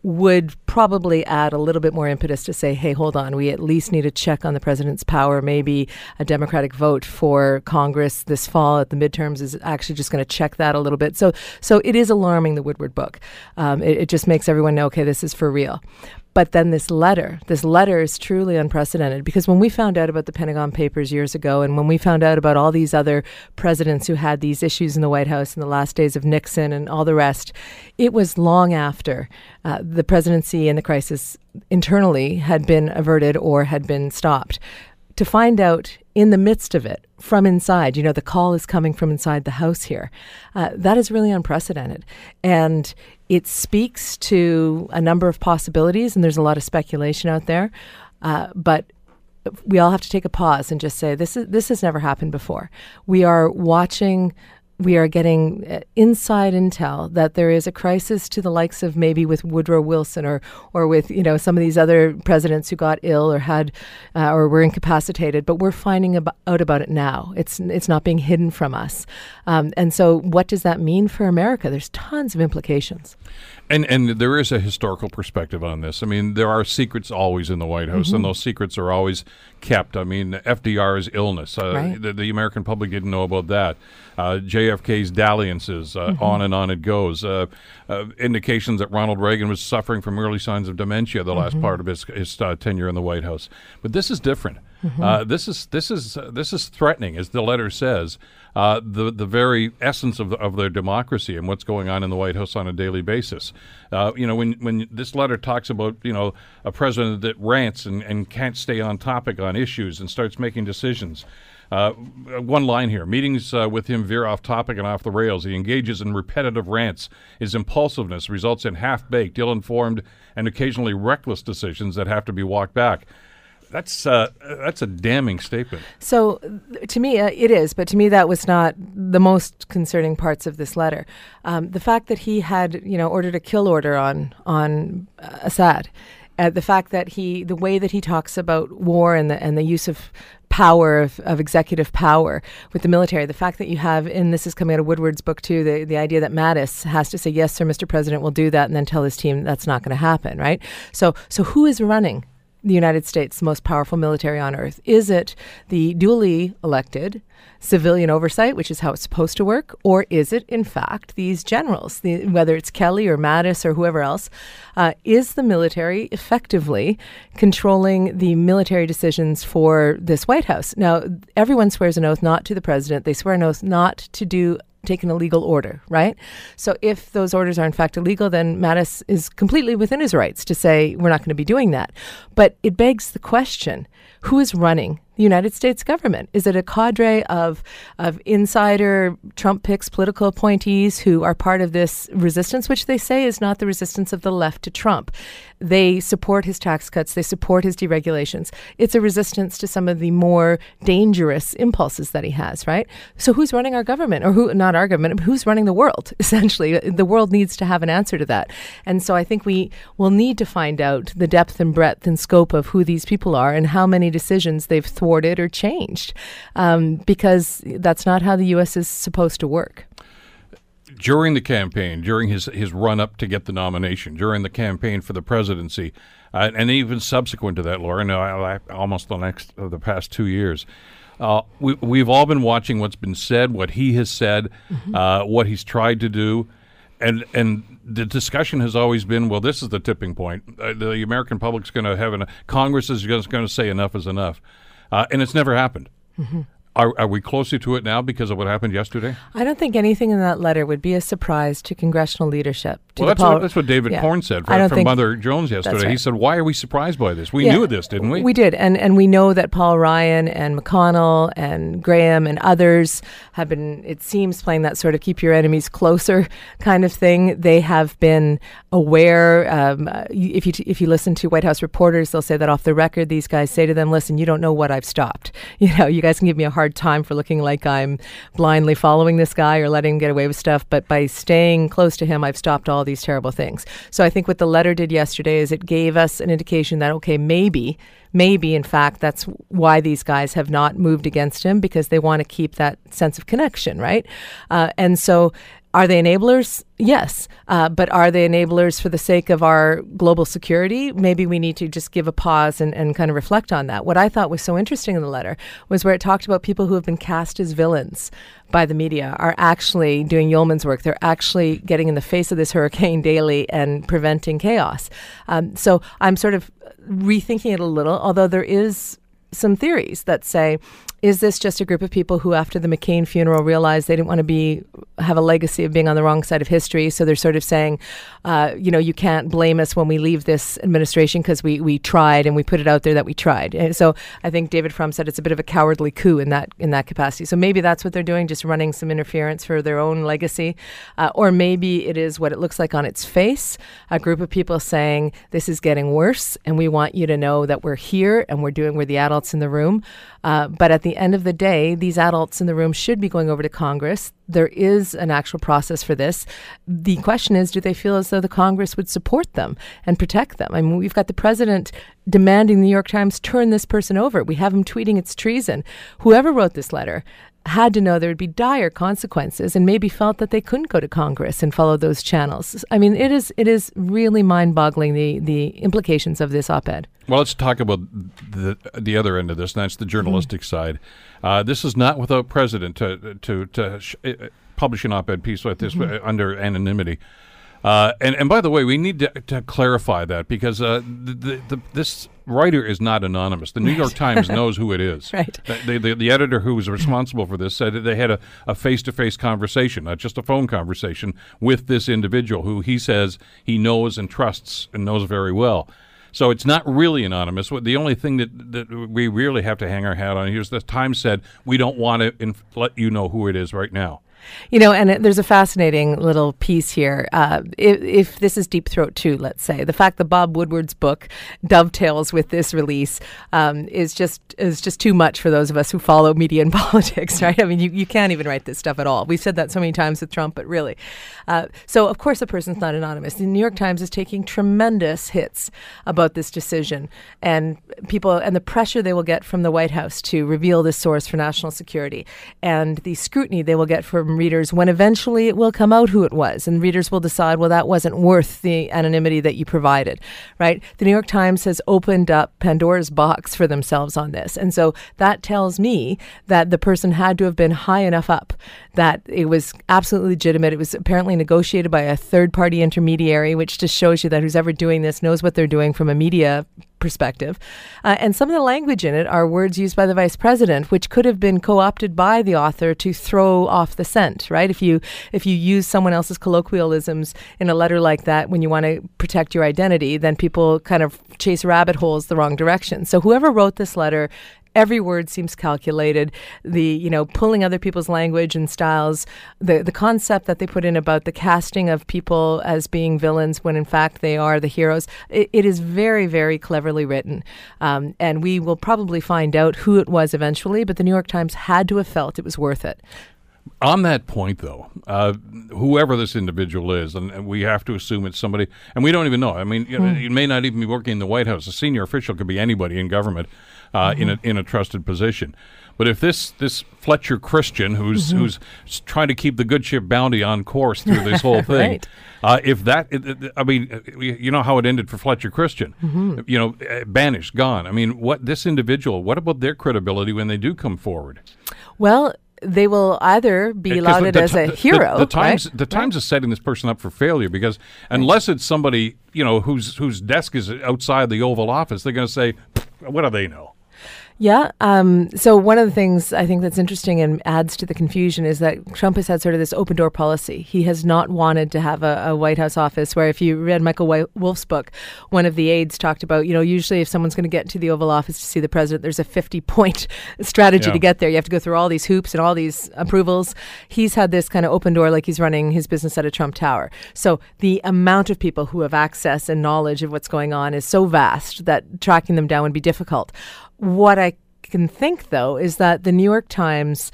would probably add a little bit more impetus to say, hey, hold on, we at least need a check on the president's power. Maybe a Democratic vote for Congress this fall at the midterms is actually just going to check that a little bit. So it is alarming, the Woodward book. It just makes everyone know, okay, this is for real. But then this letter is truly unprecedented, because when we found out about the Pentagon Papers years ago, and when we found out about all these other presidents who had these issues in the White House in the last days of Nixon and all the rest, it was long after the presidency and the crisis internally had been averted or had been stopped. To find out in the midst of it, from inside, the call is coming from inside the house here. That is really unprecedented. And it speaks to a number of possibilities, and there's a lot of speculation out there. But we all have to take a pause and just say, this has never happened before. We are watching. We are getting inside intel that there is a crisis to the likes of maybe with Woodrow Wilson or with some of these other presidents who got ill or had or were incapacitated. But we're finding out about it now. It's not being hidden from us. And so what does that mean for America? There's tons of implications. And there is a historical perspective on this. I mean, there are secrets always in the White House, and those secrets are always kept. I mean, FDR's illness, right. The American public didn't know about that. JFK's dalliances, on it goes. Indications that Ronald Reagan was suffering from early signs of dementia the last part of his tenure in the White House. But this is different. This is threatening, as the letter says, the very essence of their democracy and what's going on in the White House on a daily basis. When this letter talks about a president that rants and can't stay on topic on issues and starts making decisions. One line here: meetings with him veer off topic and off the rails. He engages in repetitive rants. His impulsiveness results in half-baked, ill-informed, and occasionally reckless decisions that have to be walked back. That's a damning statement. So, to me, it is. But to me, that was not the most concerning parts of this letter. The fact that he had, ordered a kill order on Assad, the fact that the way that he talks about war and the use of power of executive power with the military, the fact that you have, and this is coming out of Woodward's book too, the idea that Mattis has to say, yes, sir, Mr. President, we'll do that, and then tell his team that's not going to happen, right? So who is running the United States' most powerful military on earth? Is it the duly elected civilian oversight, which is how it's supposed to work, or is it, in fact, these generals, whether it's Kelly or Mattis or whoever else? Is the military effectively controlling the military decisions for this White House? Now, everyone swears an oath not to the president. They swear an oath not to take an illegal order, right? So if those orders are in fact illegal, then Mattis is completely within his rights to say, we're not going to be doing that. But it begs the question, who is running the United States government? Is it a cadre of insider Trump picks political appointees who are part of this resistance, which they say is not the resistance of the left to Trump? They support his tax cuts. They support his deregulations. It's a resistance to some of the more dangerous impulses that he has, right? So who's running our government? Or who, not our government, but who's running the world, essentially? The world needs to have an answer to that. And so I think we will need to find out the depth and breadth and scope of who these people are and how many decisions they've thwarted or changed, because that's not how the U.S. is supposed to work. During the campaign, during his run-up to get the nomination, during the campaign for the presidency, and even subsequent to that, Laura, almost the past 2 years, we've all been watching what's been said, what he has said, mm-hmm. What he's tried to do, and the discussion has always been, well, this is the tipping point. The American public's going to have Congress is just going to say enough is enough. And it's never happened. Mm-hmm. Are we closer to it now because of what happened yesterday? I don't think anything in that letter would be a surprise to congressional leadership. Well, that's what David Corn said from Mother Jones yesterday. Right. He said, why are we surprised by this? We knew this, didn't we? We did. And we know that Paul Ryan and McConnell and Graham and others have been, it seems, playing that sort of keep your enemies closer kind of thing. They have been aware. If you listen to White House reporters, they'll say that off the record. These guys say to them, listen, you don't know what I've stopped. You guys can give me a hard time for looking like I'm blindly following this guy or letting him get away with stuff. But by staying close to him, I've stopped all these terrible things. So I think what the letter did yesterday is it gave us an indication that, okay, maybe, in fact, that's why these guys have not moved against him, because they want to keep that sense of connection, right? And so are they enablers? Yes. But are they enablers for the sake of our global security? Maybe we need to just give a pause and kind of reflect on that. What I thought was so interesting in the letter was where it talked about people who have been cast as villains by the media are actually doing yeoman's work. They're actually getting in the face of this hurricane daily and preventing chaos. So I'm sort of rethinking it a little, although there is some theories that say, is this just a group of people who, after the McCain funeral, realized they didn't want to have a legacy of being on the wrong side of history? So they're sort of saying, you can't blame us when we leave this administration because we tried and we put it out there that we tried. And so I think David Frum said it's a bit of a cowardly coup in that capacity. So maybe that's what they're doing, just running some interference for their own legacy. Or maybe it is what it looks like on its face, a group of people saying this is getting worse and we want you to know that we're here and we're the adults in the room. But at the end of the day, these adults in the room should be going over to Congress. There is an actual process for this. The question is, do they feel as though the Congress would support them and protect them? I mean, we've got the president demanding the New York Times turn this person over. We have him tweeting it's treason. Whoever wrote this letter had to know there would be dire consequences and maybe felt that they couldn't go to Congress and follow those channels. I mean, it is really mind-boggling, the implications of this op-ed. Well, let's talk about the other end of this, and that's the journalistic side. This is not without precedent to publish an op-ed piece like this under anonymity. And by the way, we need to clarify that, because this writer is not anonymous. The New York Times knows who it is. Right. The editor who was responsible for this said that they had a face-to-face conversation, not just a phone conversation, with this individual who he says he knows and trusts and knows very well. So it's not really anonymous. The only thing that we really have to hang our hat on here is the Times said, we don't want to let you know who it is right now. And there's a fascinating little piece here. If this is Deep Throat 2, let's say, the fact that Bob Woodward's book dovetails with this release is just too much for those of us who follow media and politics, right? I mean, you can't even write this stuff at all. We've said that so many times with Trump, but really. So, of course, the person's not anonymous. The New York Times is taking tremendous hits about this decision, and people and the pressure they will get from the White House to reveal this source for national security, and the scrutiny they will get from from readers when eventually it will come out who it was, and readers will decide, well, that wasn't worth the anonymity that you provided, right? The New York Times has opened up Pandora's box for themselves on this. And so that tells me that the person had to have been high enough up that it was absolutely legitimate. It was apparently negotiated by a third-party intermediary, which just shows you that who's ever doing this knows what they're doing from a media perspective. And some of the language in it are words used by the vice president, which could have been co-opted by the author to throw off the scent, right? If you use someone else's colloquialisms in a letter like that when you want to protect your identity, then people kind of chase rabbit holes the wrong direction. So whoever wrote this letter, every word seems calculated. The, you know, pulling other people's language and styles, the concept that they put in about the casting of people as being villains when in fact they are the heroes, it is very, very cleverly written. And we will probably find out who it was eventually, but the New York Times had to have felt it was worth it. On that point, though, whoever this individual is, and we have to assume it's somebody, and we don't even know. I mean, it may not even be working in the White House. A senior official could be anybody in government in a trusted position. But if this Fletcher Christian, who's trying to keep the good ship Bounty on course through this whole thing, right. You know how it ended for Fletcher Christian, you know, banished, gone. I mean, what about their credibility when they do come forward? Well, they will either be lauded as a hero. The Times is setting this person up for failure because unless it's somebody, you know, whose desk is outside the Oval Office, they're going to say, what do they know? Yeah. So one of the things I think that's interesting and adds to the confusion is that Trump has had sort of this open door policy. He has not wanted to have a White House office where, if you read Michael Wolff's book, one of the aides talked about, you know, usually if someone's going to get to the Oval Office to see the president, there's a 50-point strategy to get there. You have to go through all these hoops and all these approvals. He's had this kind of open door, like he's running his business at a Trump Tower. So the amount of people who have access and knowledge of what's going on is so vast that tracking them down would be difficult. What I can think, though, is that the New York Times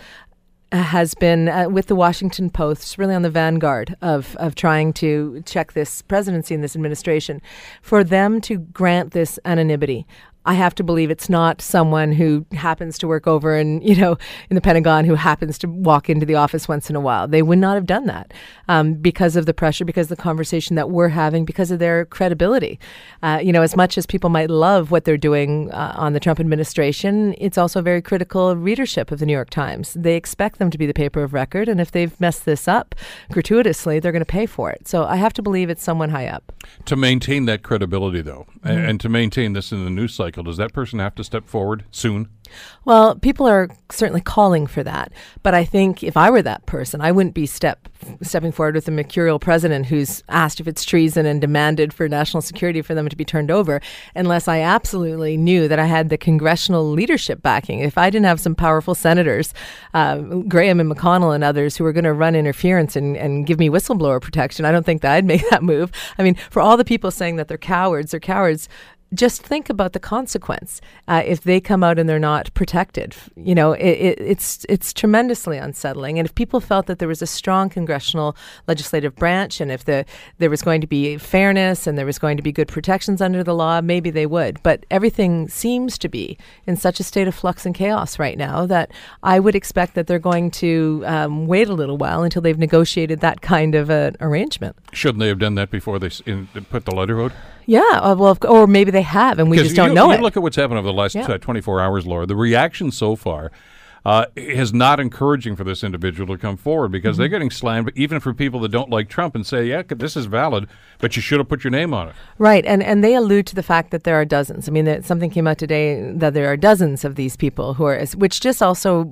has been, with the Washington Post, really on the vanguard of trying to check this presidency and this administration. For them to grant this anonymity, I have to believe it's not someone who happens to work over in the Pentagon, who happens to walk into the office once in a while. They would not have done that because of the pressure, because of the conversation that we're having, because of their credibility. As much as people might love what they're doing on the Trump administration, it's also very critical readership of the New York Times. They expect them to be the paper of record, and if they've messed this up gratuitously, they're going to pay for it. So I have to believe it's someone high up. To maintain that credibility, though, and to maintain this in the news cycle, does that person have to step forward soon? Well, people are certainly calling for that. But I think if I were that person, I wouldn't be stepping forward with a mercurial president who's asked if it's treason and demanded for national security for them to be turned over, unless I absolutely knew that I had the congressional leadership backing. If I didn't have some powerful senators, Graham and McConnell and others, who were going to run interference and give me whistleblower protection, I don't think that I'd make that move. I mean, for all the people saying that they're cowards, just think about the consequence if they come out and they're not protected. You know, it's tremendously unsettling. And if people felt that there was a strong congressional legislative branch, and if there was going to be fairness and there was going to be good protections under the law, maybe they would. But everything seems to be in such a state of flux and chaos right now that I would expect that they're going to wait a little while until they've negotiated that kind of an arrangement. Shouldn't they have done that before they put the letter out? Yeah, or maybe they have, and we just don't know it. You look at what's happened over the last 24 hours, Laura. The reaction so far is not encouraging for this individual to come forward because they're getting slammed, even for people that don't like Trump and say, yeah, this is valid, but you should have put your name on it. Right, and they allude to the fact that there are dozens. I mean, something came out today that there are dozens of these people who are, which just also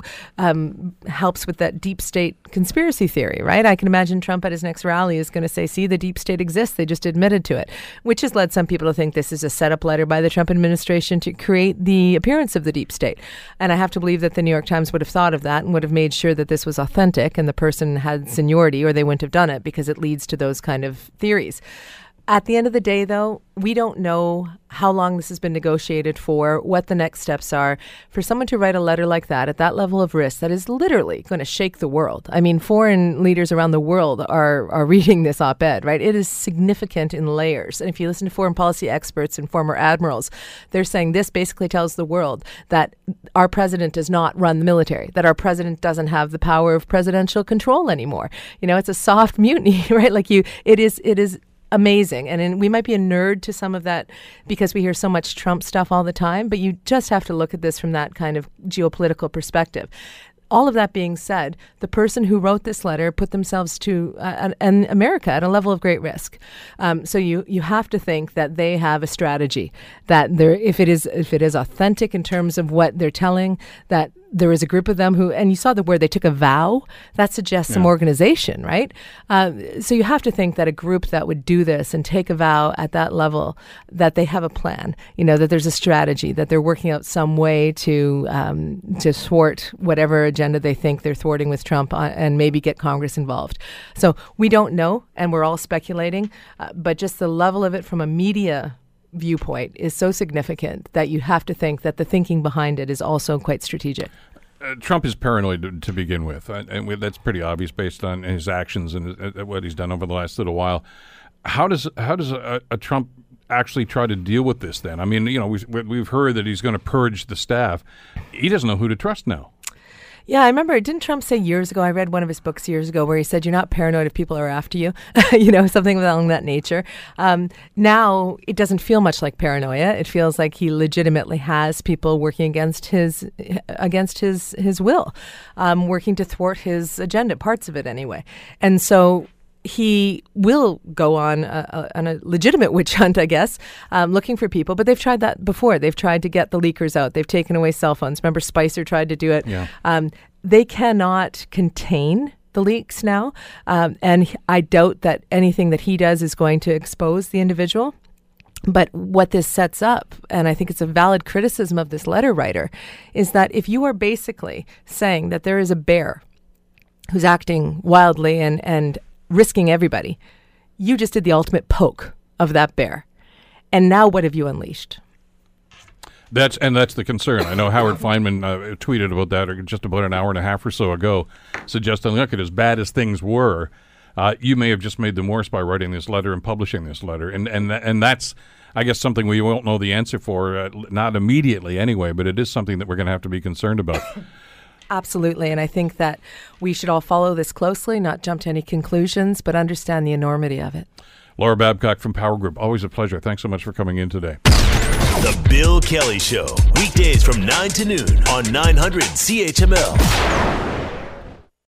helps with that deep state conspiracy theory, right? I can imagine Trump at his next rally is going to say, see, the deep state exists, they just admitted to it, which has led some people to think this is a setup letter by the Trump administration to create the appearance of the deep state. And I have to believe that the New York Times would have thought of that and would have made sure that this was authentic and the person had seniority, or they wouldn't have done it because it leads to those kind of theories. At the end of the day, though, we don't know how long this has been negotiated for, what the next steps are. For someone to write a letter like that at that level of risk, that is literally going to shake the world. I mean, foreign leaders around the world are reading this op-ed, right? It is significant in layers. And if you listen to foreign policy experts and former admirals, they're saying this basically tells the world that our president does not run the military, that our president doesn't have the power of presidential control anymore. You know, it's a soft mutiny, right? Like it is amazing. And we might be a nerd to some of that because we hear so much Trump stuff all the time, but you just have to look at this from that kind of geopolitical perspective. All of that being said, the person who wrote this letter put themselves to and America at a level of great risk. So you have to think that they have a strategy, that there, if it is authentic in terms of what they're telling, that there is a group of them who, and you saw the word, they took a vow. That suggests some organization, right? So you have to think that a group that would do this and take a vow at that level, that they have a plan, you know, that there's a strategy, that they're working out some way to thwart whatever agenda they think they're thwarting with Trump and maybe get Congress involved. So we don't know, and we're all speculating, but just the level of it from a media viewpoint is so significant that you have to think that the thinking behind it is also quite strategic. Trump is paranoid to begin with, and that's pretty obvious based on his actions and what he's done over the last little while. How does a Trump actually try to deal with this then? I mean, you know, we've heard that he's going to purge the staff. He doesn't know who to trust now. Yeah, I remember, didn't Trump say years ago, I read one of his books years ago where he said, you're not paranoid if people are after you, you know, something along that nature. Now, it doesn't feel much like paranoia. It feels like he legitimately has people working against his will, working to thwart his agenda, parts of it anyway. And so he will go on a legitimate witch hunt, I guess, looking for people. But they've tried that before. They've tried to get the leakers out. They've taken away cell phones. Remember, Spicer tried to do it. Yeah. They cannot contain the leaks now. And I doubt that anything that he does is going to expose the individual. But what this sets up, and I think it's a valid criticism of this letter writer, is that if you are basically saying that there is a bear who's acting wildly and risking everybody, you just did the ultimate poke of that bear. And now what have you unleashed? That's the concern. I know Howard Feinman tweeted about that just about an hour and a half or so ago, suggesting, look, as bad as things were, you may have just made them worse by writing this letter and publishing this letter. And that's, I guess, something we won't know the answer for, not immediately anyway, but it is something that we're going to have to be concerned about. Absolutely. And I think that we should all follow this closely, not jump to any conclusions, but understand the enormity of it. Laura Babcock from Power Group, always a pleasure. Thanks so much for coming in today. The Bill Kelly Show, weekdays from 9 to noon on 900 CHML.